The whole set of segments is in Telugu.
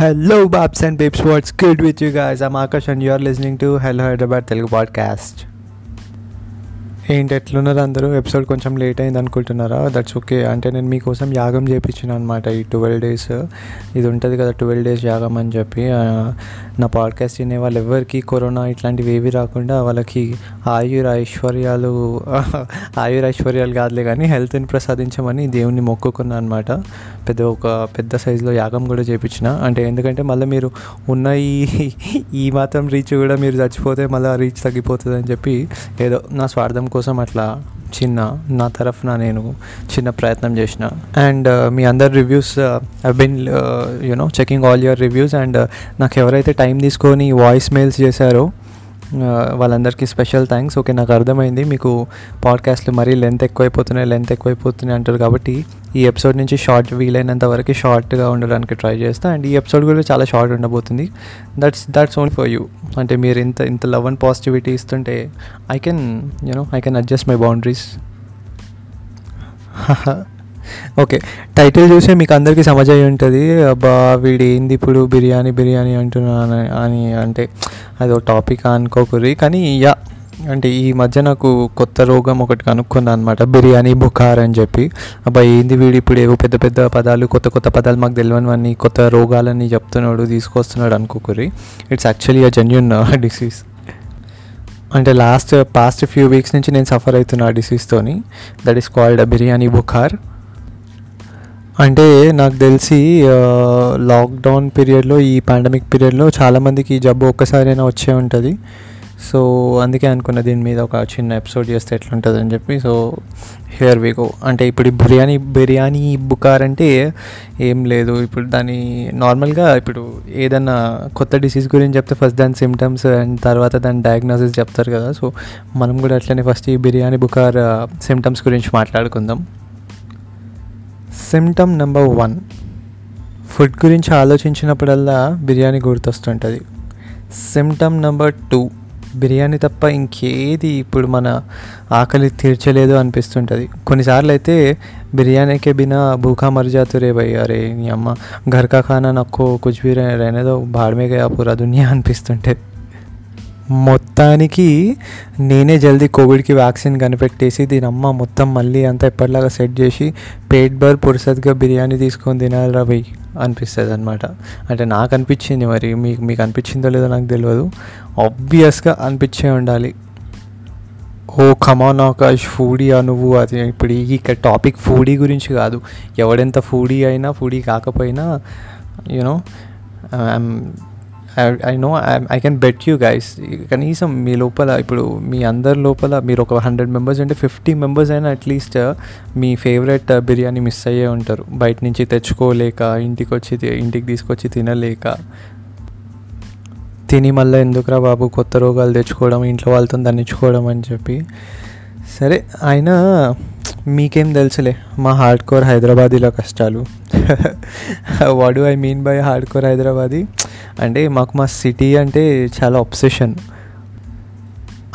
Hello babs and babes, what's good with you guys? I'm Akash and you're listening to Hello Hyderabad Telugu Podcast. ఏంటి ఎట్లున్నారు అందరూ? ఎపిసోడ్ కొంచెం లేట్ అయింది అనుకుంటున్నారా? That's okay. అంటే నేను మీకోసం యాగం చేయించిన అనమాట. ఈ 12 days ఇది ఉంటుంది కదా, 12 days యాగం అని చెప్పి నా పాడ్కాస్ట్ వినే వాళ్ళు ఎవరికి కరోనా ఇట్లాంటివి ఏవి రాకుండా వాళ్ళకి ఆయుర ఐశ్వర్యాలు కాదులే కానీ హెల్త్ని ప్రసాదించమని దేవుణ్ణి మొక్కుకున్నా అనమాట. ఒక పెద్ద సైజులో యాగం కూడా చేయించిన. అంటే ఎందుకంటే మళ్ళీ మీరు ఉన్న ఈ మాత్రం రీచ్ కూడా మీరు చచ్చిపోతే మళ్ళీ రీచ్ తగ్గిపోతుంది అని చెప్పి ఏదో నా స్వార్థం కోసం అట్లా నా తరఫున నేను చిన్న ప్రయత్నం చేసిన. అండ్ మీ అందరి reviews I been you know checking all your reviews. And నాకు ఎవరైతే టైం తీసుకొని వాయిస్ మెయిల్స్ చేశారో వాళ్ళందరికీ స్పెషల్ థ్యాంక్స్. ఓకే, నాకు అర్థమైంది మీకు పాడ్కాస్ట్లు మరీ లెంత్ ఎక్కువైపోతున్నాయి అంటారు, కాబట్టి ఈ ఎపిసోడ్ నుంచి వీలైనంత వరకు షార్ట్గా ఉండడానికి ట్రై చేస్తాను. అండ్ ఈ ఎపిసోడ్ కూడా చాలా షార్ట్ ఉండబోతుంది. That's only for you. అంటే మీరు ఇంత లవ్ అండ్ పాజిటివిటీ ఇస్తుంటే I can adjust my boundaries. Okay, title చూసే మీకు అందరికీ సమజ్ అయి ఉంటుంది, అబ్బా వీడు ఏంది ఇప్పుడు బిర్యానీ అంటున్నాను అని. అంటే అదో టాపిక్ అనుకోకూరి, కానీ యా అంటే ఈ మధ్య నాకు కొత్త రోగం ఒకటి కనుక్కున్నాను అనమాట, బిర్యానీ బుఖార్ అని చెప్పి. అబ్బా ఏంది వీడు ఇప్పుడు ఏవో పెద్ద పదాలు కొత్త పదాలు మాకు తెలియనివన్నీ కొత్త రోగాలని తీసుకొస్తున్నాడు అనుకోకూరి. It's actually a genuine disease. అంటే పాస్ట్ ఫ్యూ వీక్స్ నుంచి నేను సఫర్ అవుతున్నా ఆ డిసీజ్తోని. That is called biryani bukhar. అంటే నాకు తెలిసి లాక్డౌన్ పీరియడ్లో ఈ పాండమిక్ పీరియడ్లో చాలామందికి ఈ జబ్బు ఒక్కసారైనా వచ్చే ఉంటుంది. సో అందుకే అనుకున్న దీని మీద ఒక చిన్న ఎపిసోడ్ చేస్తే ఎట్లుంటుంది అని చెప్పి. So here we go. అంటే ఇప్పుడు బిర్యానీ బుఖార్ అంటే ఏం లేదు, ఇప్పుడు దాని నార్మల్గా ఇప్పుడు ఏదన్నా కొత్త డిసీజ్ గురించి చెప్తే ఫస్ట్ దాని సిమ్టమ్స్ అండ్ తర్వాత దాని డయాగ్నోసిస్ చెప్తారు కదా. సో మనం కూడా అట్లనే ఫస్ట్ ఈ బిర్యానీ బుఖార్ సిమ్టమ్స్ గురించి మాట్లాడుకుందాం. సిమ్టమ్ నెంబర్ 1, ఫుడ్ గురించి ఆలోచించినప్పుడల్లా బిర్యానీ గుర్తొస్తుంటుంది. సిమ్టమ్ నెంబర్ 2, బిర్యానీ తప్ప ఇంకేది ఇప్పుడు మన ఆకలి తీర్చలేదు అనిపిస్తుంటుంది. కొన్నిసార్లు అయితే బిర్యానీకే బినా భూఖా మర్జాతురే భయ్, అరే నీ అమ్మ ఘర్కా ఖానా నక్కో కుజ్బీ రేనేదో బాడ్మే గయా పూరా దునియా అనిపిస్తుంటుంది. మొత్తానికి నేనే జల్దీ కోవిడ్కి వ్యాక్సిన్ కనిపెట్టేసి దీని అమ్మ మొత్తం మళ్ళీ అంతా ఎప్పటిలాగా సెట్ చేసి పేట్ బర్ పురుసద్గా బిర్యానీ తీసుకొని తినాలి రా భయ్ అనిపిస్తుంది అనమాట. అంటే నాకు అనిపించింది, మరి మీకు అనిపించిందో లేదో నాకు తెలియదు, ఆబ్వియస్గా అనిపించే ఉండాలి. ఓ కమాన్ ఆకాష్, ఫుడీ అనువు. అది ఇప్పుడు ఇక్కడ టాపిక్ ఫుడీ గురించి కాదు, ఎవడెంత ఫుడీ అయినా ఫుడీ కాకపోయినా you know I know I can bet you guys. కనీసం మీ లోపల ఇప్పుడు మీ అందరి లోపల మీరు ఒక 100 members అంటే 50 members అయినా అట్లీస్ట్ మీ ఫేవరెట్ బిర్యానీ మిస్ అయ్యే ఉంటారు. బయట నుంచి తెచ్చుకోలేక ఇంటికి తీసుకొచ్చి తిని మళ్ళీ ఎందుకురా బాబు కొత్త రోగాలు తెచ్చుకోవడం, ఇంట్లో వాళ్ళతో దండించుకోవడం అని చెప్పి. సరే, అయినా మీకేం తెలుసులే మా హార్డ్ కోర్ హైదరాబాదీలో కష్టాలు. What do I mean by hard core Hyderabadi అంటే మాకు మా సిటీ అంటే చాలా అబ్సెషన్.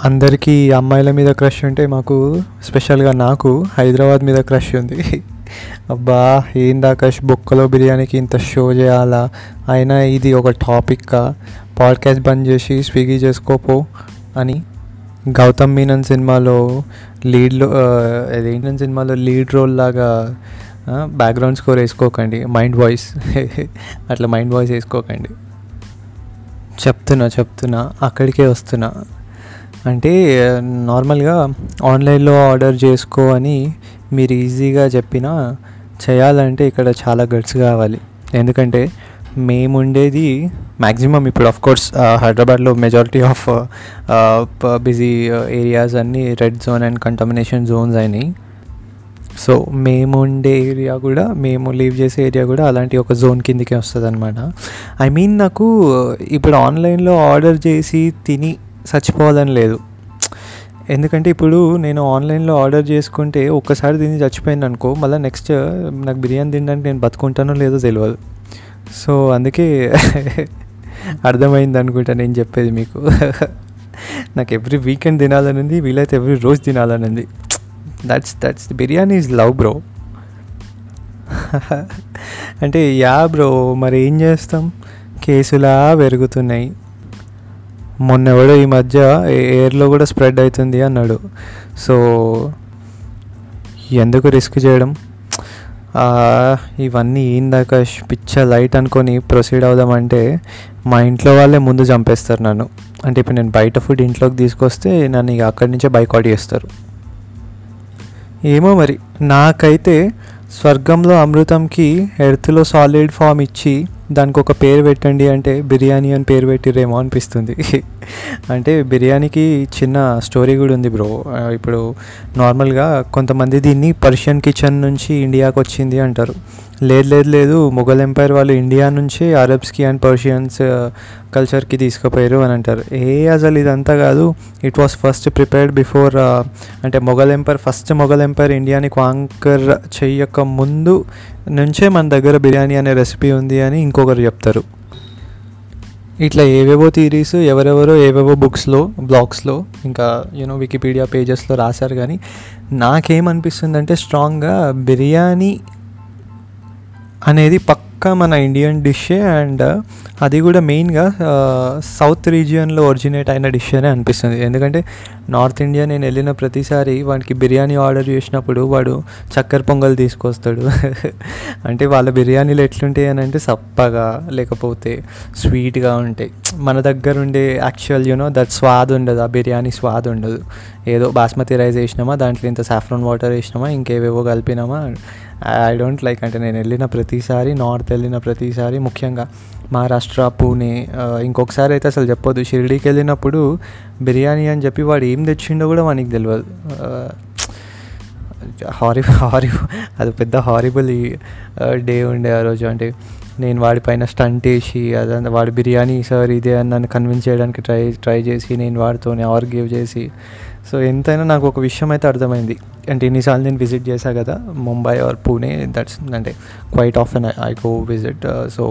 అందరికీ అమ్మాయిల మీద క్రష్ ఉంటే మాకు, స్పెషల్గా నాకు హైదరాబాద్ మీద క్రష్ ఉంది. అబ్బా ఏందా క్రష్, బొక్కలో బిర్యానీకి ఇంత షో చేయాలా? అయినా ఇది ఒక టాపిక్గా పాడ్కాస్ట్ బంద్ చేసి స్విగ్గీ చేసుకోపో అని గౌతమ్ మీనన్ సినిమాలో లీడ్ రోల్ లాగా బ్యాక్గ్రౌండ్ స్కోర్ వేసుకోకండి, మైండ్ వాయిస్ వేసుకోకండి. చెప్తున్నా అక్కడికే వస్తున్నా. అంటే నార్మల్గా ఆన్లైన్లో ఆర్డర్ చేసుకో అని మీరు ఈజీగా చెప్పినా చేయాలంటే ఇక్కడ చాలా గట్స్ కావాలి. ఎందుకంటే మేము ఉండేది మ్యాక్సిమం ఇప్పుడు ఆఫ్కోర్స్ హైదరాబాద్లో మెజారిటీ ఆఫ్ బిజీ ఏరియాస్ అన్నీ red zone and contamination zones అయినాయి. సో మేము లీవ్ చేసే ఏరియా కూడా అలాంటి ఒక జోన్ కిందకే వస్తుంది అనమాట. ఐ మీన్ నాకు ఇప్పుడు ఆన్లైన్లో ఆర్డర్ చేసి తిని చచ్చిపోవాలని లేదు. ఎందుకంటే ఇప్పుడు నేను ఆన్లైన్లో ఆర్డర్ చేసుకుంటే ఒక్కసారి తిని చచ్చిపోయాను అనుకో, మళ్ళీ నెక్స్ట్ నాకు బిర్యానీ తినడానికి నేను బతుకుంటానో లేదో తెలియదు. సో అందుకే అర్థమైంది అనుకుంటా నేను చెప్పేది మీకు. నాకు ఎవ్రీ వీకెండ్ తినాలనుంది, వీలైతే ఎవ్రీ రోజు తినాలనుంది. That's biryani is love bro. అంటే యా బ్రో, మరి ఏం చేస్తాం? కేసులా పెరుగుతున్నాయి. మొన్నెవడో ఈ మధ్య ఎయిర్లో కూడా స్ప్రెడ్ అవుతుంది అన్నాడు. సో ఎందుకు రిస్క్ చేయడం, ఇవన్నీ ఏందాక పిచ్చ లైట్ అనుకొని ప్రొసీడ్ అవుదామంటే మా ఇంట్లో వాళ్ళే ముందు చంపేస్తారు నన్ను. అంటే ఇప్పుడు నేను బయట ఫుడ్ ఇంట్లోకి తీసుకొస్తే నన్ను ఇక అక్కడి నుంచే బైకాట్ చేస్తారు. ఏమో మరి, నాకైతే స్వర్గంలో అమృతంకి ఎర్త్లో సాలిడ్ ఫామ్ ఇచ్చి దానికి ఒక పేరు పెట్టండి అంటే బిర్యానీ అని పేరు పెట్టిరేమో అనిపిస్తుంది. అంటే బిర్యానీకి చిన్న స్టోరీ కూడా ఉంది బ్రో. ఇప్పుడు నార్మల్గా కొంతమంది దీన్ని పర్షియన్ కిచెన్ నుంచి ఇండియాకి వచ్చింది అంటారు. లేదు మొఘల్ ఎంపైర్ వాళ్ళు ఇండియా నుంచి అరబ్స్కి అండ్ పర్షియన్స్ కల్చర్కి తీసుకుపోయారు అని అంటారు. అసలు ఇదంతా కాదు, it was first prepared before, అంటే మొఘల్ ఎంపైర్ ఇండియాని కాంకర్ చేయక ముందు నుంచే మన దగ్గర బిర్యానీ అనే రెసిపీ ఉంది అని ఇంకొకరు చెప్తారు. ఇట్లా ఏవేవో థియరీస్ ఎవరెవరో ఏవేవో బుక్స్లో, బ్లాగ్స్లో, ఇంకా వికీపీడియా పేజెస్లో రాశారు. కానీ నాకేమనిపిస్తుందంటే స్ట్రాంగ్గా బిర్యానీ అనేది పక్కా మన ఇండియన్ డిష్షే, అండ్ అది కూడా మెయిన్గా సౌత్ రీజియన్లో ఒరిజినేట్ అయిన డిష్ అనే అనిపిస్తుంది. ఎందుకంటే నార్త్ ఇండియా నేను వెళ్ళిన ప్రతిసారి వాడికి బిర్యానీ ఆర్డర్ చేసినప్పుడు వాడు చక్కెర పొంగల్ తీసుకొస్తాడు. అంటే వాళ్ళ బిర్యానీలు ఎట్లుంటాయి అని అంటే సప్పగా లేకపోతే స్వీట్గా ఉంటాయి. మన దగ్గర ఉండే యాక్చువల్ దట్ స్వాద్ ఉండదు, ఆ బిర్యానీ స్వాద్ ఉండదు. ఏదో బాస్మతి రైస్ వేసినామా, దాంట్లో ఇంత సాఫ్రాన్ వాటర్ వేసినామా, ఇంకేవేవో కలిపినామా, ఐ డోంట్ లైక్. అంటే నేను వెళ్ళిన ప్రతిసారి, నార్త్ వెళ్ళిన ప్రతిసారి, ముఖ్యంగా మహారాష్ట్ర, పూణే, ఇంకొకసారి అయితే అసలు చెప్పొద్దు, షిరిడీకి వెళ్ళినప్పుడు బిర్యానీ అని చెప్పి వాడు ఏం తెచ్చిండో కూడా మనకి తెలియదు. హారిబుల్ అది పెద్ద హారిబుల్ డే ఉండే ఆ రోజు. అంటే నేను వాడిపైన స్టంట్ వేసి అదంతా వాడు బిర్యానీ సార్ ఇదే అని నన్ను కన్విన్స్ చేయడానికి ట్రై చేసి నేను వాడితోనే ఆర్గ్యూ చేసి. సో ఎంతైనా నాకు ఒక విషయం అయితే అర్థమైంది, అంటే ఎన్నిసార్లు నేను విజిట్ చేశాను కదా ముంబై ఆర్ పూణే, దట్స్ అంటే quite often I go visit. So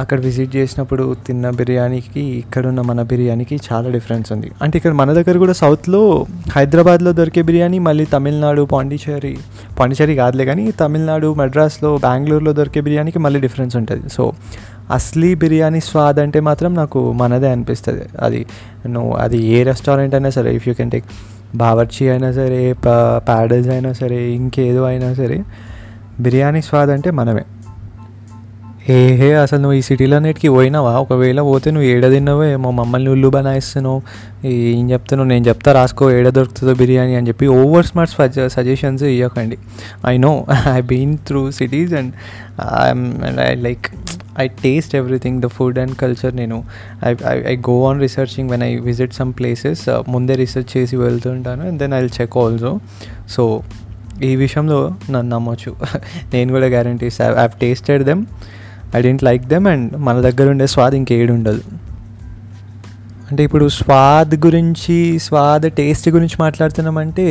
అక్కడ విజిట్ చేసినప్పుడు తిన్న బిర్యానీకి ఇక్కడున్న మన బిర్యానీకి చాలా డిఫరెన్స్ ఉంది. అంటే ఇక్కడ మన దగ్గర కూడా సౌత్లో హైదరాబాద్లో దొరికే బిర్యానీ, మళ్ళీ తమిళనాడు, పాండిచేరి కాదులే కానీ తమిళనాడు, మద్రాస్లో, బెంగళూరులో దొరికే బిర్యానీకి మళ్ళీ డిఫరెన్స్ ఉంటుంది. సో అస్లీ బిర్యానీ స్వాద్ అంటే మాత్రం నాకు మనదే అనిపిస్తుంది. అది ఏ రెస్టారెంట్ అయినా సరే, if you can take Bawarchi అయినా సరే, ప్యాడల్స్ అయినా సరే, ఇంకేదో అయినా సరే, బిర్యానీ స్వాద్ అంటే మనమే. ఏహే అసలు నువ్వు ఈ సిటీలన్నిటికీ పోయినావా, ఒకవేళ పోతే నువ్వు ఏడ తిన్నావే, మా మమ్మల్ని ఉల్లు బనాయిస్తున్నావు, ఏం చెప్తున్నావు, నేను చెప్తా రాసుకో ఏడ దొరుకుతుందో బిర్యానీ అని చెప్పి ఓవర్ స్మార్ట్ సజెషన్స్ ఇవ్వకండి. I know, I been through cities and I like I taste everything the food and culture. నేను I go on researching when I visit some places, ముందే రీసెర్చ్ చేసి వెళ్తుంటాను and then I will check also. So ఈ విషయంలో నన్ను నమ్మొచ్చు, నేను కూడా guarantee I have tasted them, I didn't like them, and మన దగ్గర ఉండే స్వాద్ ఇంకేడు ఉండదు. అంటే ఇప్పుడు స్వాద్ టేస్ట్ గురించి మాట్లాడుతున్నామంటే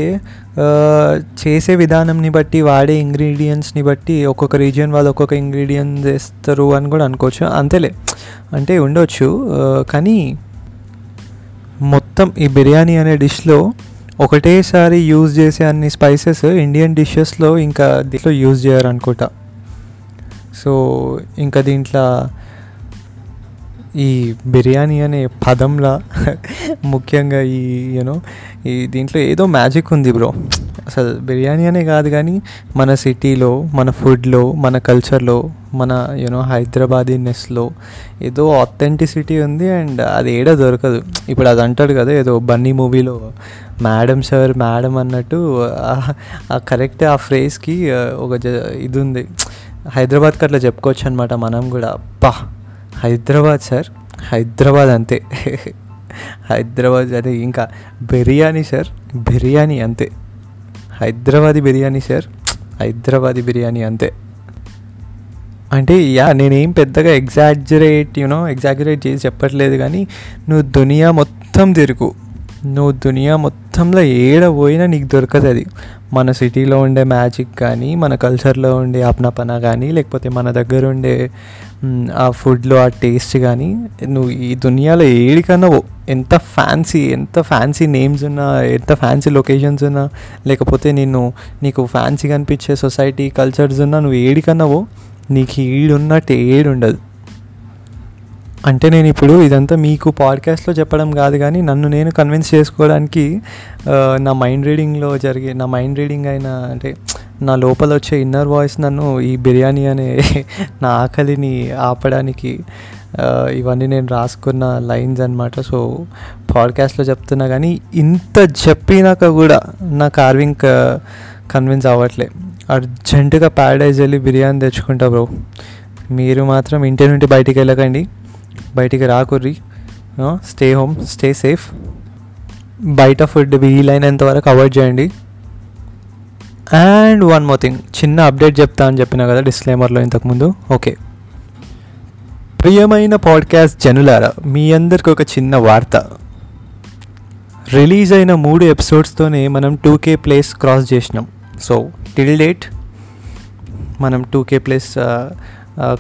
చేసే విధానంని బట్టి, వాడే ఇంగ్రీడియంట్స్ని బట్టి ఒక్కొక్క రీజియన్ వాళ్ళు ఒక్కొక్క ఇంగ్రీడియంట్స్ వేస్తారు అని కూడా అనుకోవచ్చు. అంతేలే, అంటే ఉండొచ్చు. కానీ మొత్తం ఈ బిర్యానీ అనే డిష్లో ఒకటేసారి యూజ్ చేసే అన్ని స్పైసెస్ ఇండియన్ డిషెస్లో ఇంకా దీంట్లో యూజ్ చేయాలనుకుంటా. సో ఇంకా దీంట్లో ఈ బిర్యానీ అనే పదంలా ముఖ్యంగా ఈ దీంట్లో ఏదో మ్యాజిక్ ఉంది బ్రో. అసలు బిర్యానీ అనే కాదు కానీ మన సిటీలో, మన ఫుడ్లో, మన కల్చర్లో, మన హైదరాబాదీనెస్లో ఏదో ఆథెంటిసిటీ ఉంది, అండ్ అది ఏడా దొరకదు. ఇప్పుడు అది అంటాడు కదా, ఏదో బన్నీ మూవీలో మేడం సార్ మేడం అన్నట్టు కరెక్ట్ ఆ ఫ్రేజ్కి ఒక ఇది ఉంది. హైదరాబాద్కి అట్లా చెప్పుకోవచ్చు అనమాట మనం కూడా, అబ్బా హైదరాబాద్ సార్, హైదరాబాద్ అంతే, హైదరాబాద్ అదే. ఇంకా బిర్యానీ సార్, బిర్యానీ అంతే, హైదరాబాదీ బిర్యానీ సార్, హైదరాబాదీ బిర్యానీ అంతే. అంటే నేనేం పెద్దగా ఎగ్జాగ్యురేట్ చేసి చెప్పట్లేదు, కానీ నువ్వు దునియా మొత్తంలో ఏడ పోయినా నీకు దొరకదు అది. మన సిటీలో ఉండే మ్యాజిక్ కానీ, మన కల్చర్లో ఉండే అప్నాపన కానీ, లేకపోతే మన దగ్గర ఉండే ఆ ఫుడ్లో ఆ టేస్ట్ కానీ, నువ్వు ఈ దునియాలో ఏడికన్నా ఎంత ఫ్యాన్సీ నేమ్స్ ఉన్నా, ఎంత ఫ్యాన్సీ లొకేషన్స్ ఉన్నా, లేకపోతే నీకు ఫ్యాన్సీగా అనిపించే సొసైటీ కల్చర్స్ ఉన్నా, నువ్వు ఏడికన్నావో నీకు ఈడున్నట్టు ఏడుండదు. అంటే నేను ఇప్పుడు ఇదంతా మీకు పాడ్కాస్ట్లో చెప్పడం కాదు, కానీ నన్ను నేను కన్విన్స్ చేసుకోవడానికి నా మైండ్ రీడింగ్ అయిన అంటే నా లోపల వచ్చే ఇన్నర్ వాయిస్ నన్ను ఈ బిర్యానీ అనే నా ఆకలిని ఆపడానికి ఇవన్నీ నేను రాసుకున్న లైన్స్ అన్నమాట. సో పాడ్కాస్ట్లో చెప్తున్నా, కానీ ఇంత చెప్పినాక కూడా నా కార్వింగ్ కన్విన్స్ అవ్వట్లే. అర్జెంటుగా ప్యారడైజ్ వెళ్ళి బిర్యానీ తెచ్చుకుంటా బ్రో. మీరు మాత్రం ఇంటి నుండి బయటికి వెళ్ళకండి, బయటికి రాకుర్రి, స్టే హోమ్, స్టే సేఫ్. బయట ఫుడ్ వీలైనంత వరకు అవాయిడ్ చేయండి. అండ్ వన్ మోర్ థింగ్, చిన్న అప్డేట్ చెప్తా అని చెప్పినా కదా డిస్క్లైమర్లో ఇంతకుముందు. ఓకే, ప్రియమైన పాడ్కాస్ట్ జనులారా, మీ అందరికి ఒక చిన్న వార్త. రిలీజ్ అయిన 3 ఎపిసోడ్స్తోనే మనం 2K ప్లేస్ క్రాస్ చేసినాం. సో టిల్ డేట్ మనం 2K ప్లేస్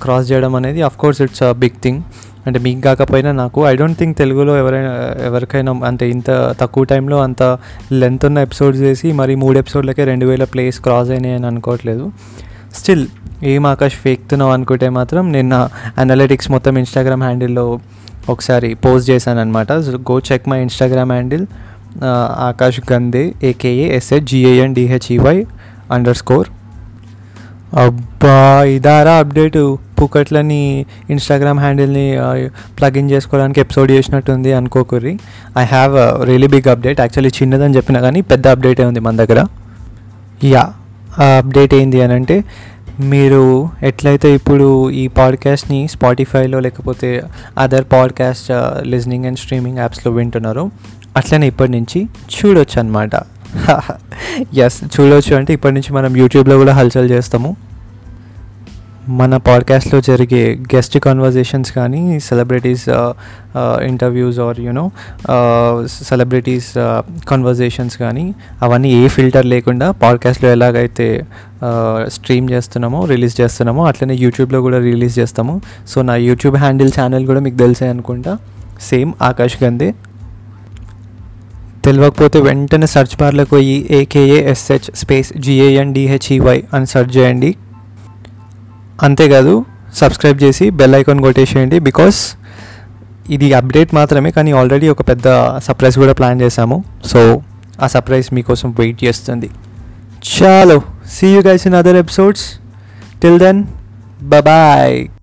క్రాస్ చేయడం అనేది of course it's a big thing. అంటే మీకు కాకపోయినా నాకు, ఐ డోంట్ థింక్ తెలుగులో ఎవరికైనా అంటే ఇంత తక్కువ టైంలో అంత లెంత్ ఉన్న ఎపిసోడ్స్ చేసి మరి 3 ఎపిసోడ్లకే 2000 ప్లేస్ క్రాస్ అయినాయి అని అనుకోవట్లేదు. స్టిల్ ఏం ఆకాష్ ఫేక్తున్నావు అనుకుంటే మాత్రం, నిన్న అనలిటిక్స్ మొత్తం ఇన్స్టాగ్రామ్ హ్యాండిల్లో ఒకసారి పోస్ట్ చేశాను అనమాట. Go check my Instagram handle Akash గంధే AKASHGANDHEY_. అబ్బా, ఇదారా అప్డేటు, పుకట్లని ఇన్స్టాగ్రామ్ హ్యాండిల్ని ప్లగిన్ చేసుకోవడానికి ఎపిసోడ్ చేసినట్టుంది అనుకోకూరి. I have a really big update. Actually చిన్నదని చెప్పినా కానీ పెద్ద అప్డేటే ఉంది మన దగ్గర. యా, ఆ అప్డేట్ ఏంది అని అంటే, మీరు ఎట్లయితే ఇప్పుడు ఈ పాడ్కాస్ట్ని స్పాటిఫైలో లేకపోతే other podcast listening and streaming యాప్స్లో వింటున్నారో అట్లనే ఇప్పటి నుంచి చూడొచ్చు అనమాట. ఎస్, చూడవచ్చు. అంటే ఇప్పటి నుంచి మనం యూట్యూబ్లో కూడా హల్చల్ చేస్తాము. మన పాడ్కాస్ట్లో జరిగే గెస్ట్ కన్వర్జేషన్స్ కానీ, celebrities interviews or you know celebrities conversations కానీ, అవన్నీ ఏ ఫిల్టర్ లేకుండా పాడ్కాస్ట్లో ఎలాగైతే స్ట్రీమ్ చేస్తున్నామో, రిలీజ్ చేస్తున్నామో అట్లనే యూట్యూబ్లో కూడా రిలీజ్ చేస్తాము. సో నా యూట్యూబ్ హ్యాండిల్ ఛానల్ కూడా మీకు తెలిసే అనుకుంటా, సేమ్ ఆకాష్ గంధే. తెలియకపోతే వెంటనే సెర్చ్ బార్లోకి పోయి AKASHGANDHEY అని సెర్చ్ చేయండి. అంతేకాదు, సబ్స్క్రైబ్ చేసి బెల్ ఐకాన్ కొట్టేసేయండి. బికాస్ ఇది అప్డేట్ మాత్రమే, కానీ ఆల్రెడీ ఒక పెద్ద సర్ప్రైజ్ కూడా ప్లాన్ చేశాము. సో ఆ సర్ప్రైజ్ మీకోసం వెయిట్ చేస్తుంది. చాలో, see you guys in other episodes. Till then, bye.